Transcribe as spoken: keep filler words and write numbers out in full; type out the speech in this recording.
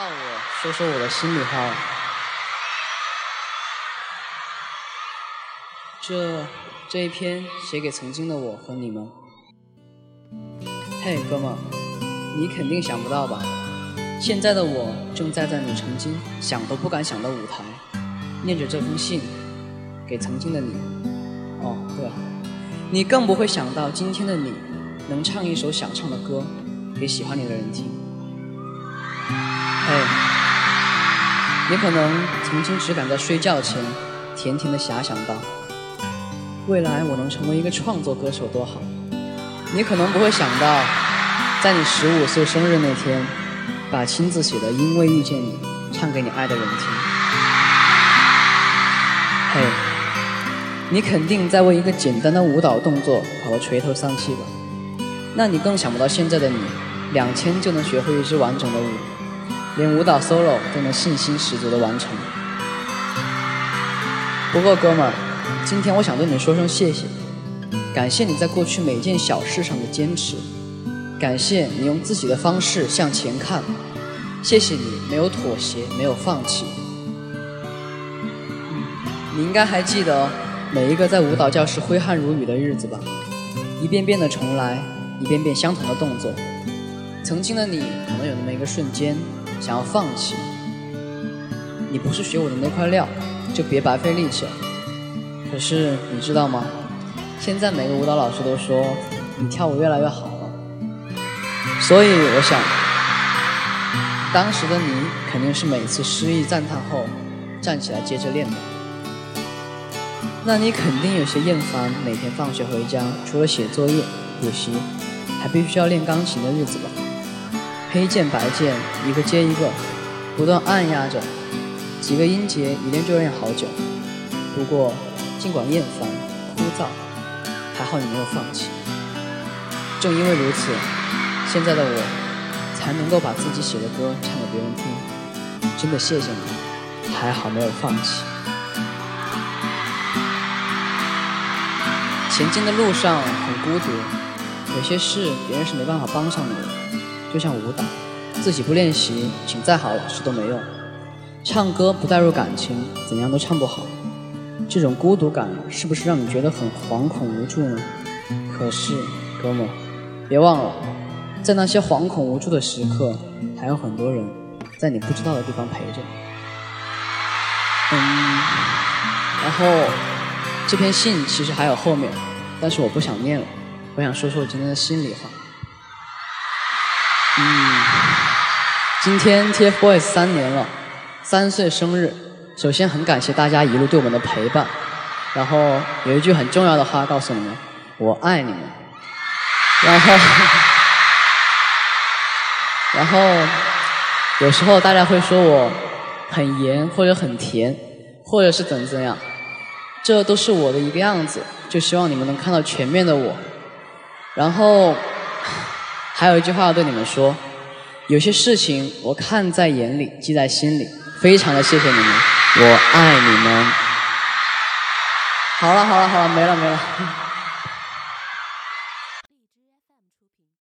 让我说说我的心里话。这这一篇写给曾经的我和你们。嘿，哥们，你肯定想不到吧？现在的我正站在你曾经想都不敢想的舞台，念着这封信给曾经的你。哦，对了，你更不会想到今天的你能唱一首想唱的歌给喜欢你的人听。嘿，你可能曾经只敢在睡觉前甜甜的遐想到，未来我能成为一个创作歌手多好。你可能不会想到，在你十五岁生日那天，把亲自写的《因为遇见你》唱给你爱的人听。嘿，你肯定在为一个简单的舞蹈动作搞得垂头丧气吧？那你更想不到，现在的你两千就能学会一支完整的舞，连舞蹈 solo 都能信心十足的完成。不过哥们儿，今天我想对你说声谢谢，感谢你在过去每件小事上的坚持，感谢你用自己的方式向前看，谢谢你没有妥协，没有放弃。你应该还记得每一个在舞蹈教室挥汗如雨的日子吧？一遍遍的重来，一遍遍相同的动作。曾经的你可能有那么一个瞬间想要放弃，你不是学我的那块料，就别白费力气了。可是你知道吗？现在每个舞蹈老师都说你跳舞越来越好了，所以我想，当时的你肯定是每次失意赞叹后站起来接着练的。那你肯定有些厌烦每天放学回家除了写作业、补习，还必须要练钢琴的日子吧？黑键白键一个接一个不断按压着，几个音节一练就练好久。不过尽管厌烦枯燥，还好你没有放弃。正因为如此，现在的我才能够把自己写的歌唱给别人听，真的谢谢你，还好没有放弃。前进的路上很孤独，有些事别人是没办法帮上你的，就像舞蹈，自己不练习，请再好老师都没用。唱歌不带入感情，怎样都唱不好。这种孤独感是不是让你觉得很惶恐无助呢？可是哥们，别忘了，在那些惶恐无助的时刻，还有很多人在你不知道的地方陪着。嗯，然后这篇信其实还有后面，但是我不想念了，我想说说我今天的心里话。嗯，今天 T F boys 三年了，三岁生日。首先很感谢大家一路对我们的陪伴，然后有一句很重要的话告诉你们，我爱你们。然后然后有时候大家会说我很盐或者很甜或者是怎怎样，这都是我的一个样子，就希望你们能看到全面的我。然后还有一句话要对你们说，有些事情我看在眼里记在心里，非常的谢谢你们，我爱你们。好了好了好了，没了没了。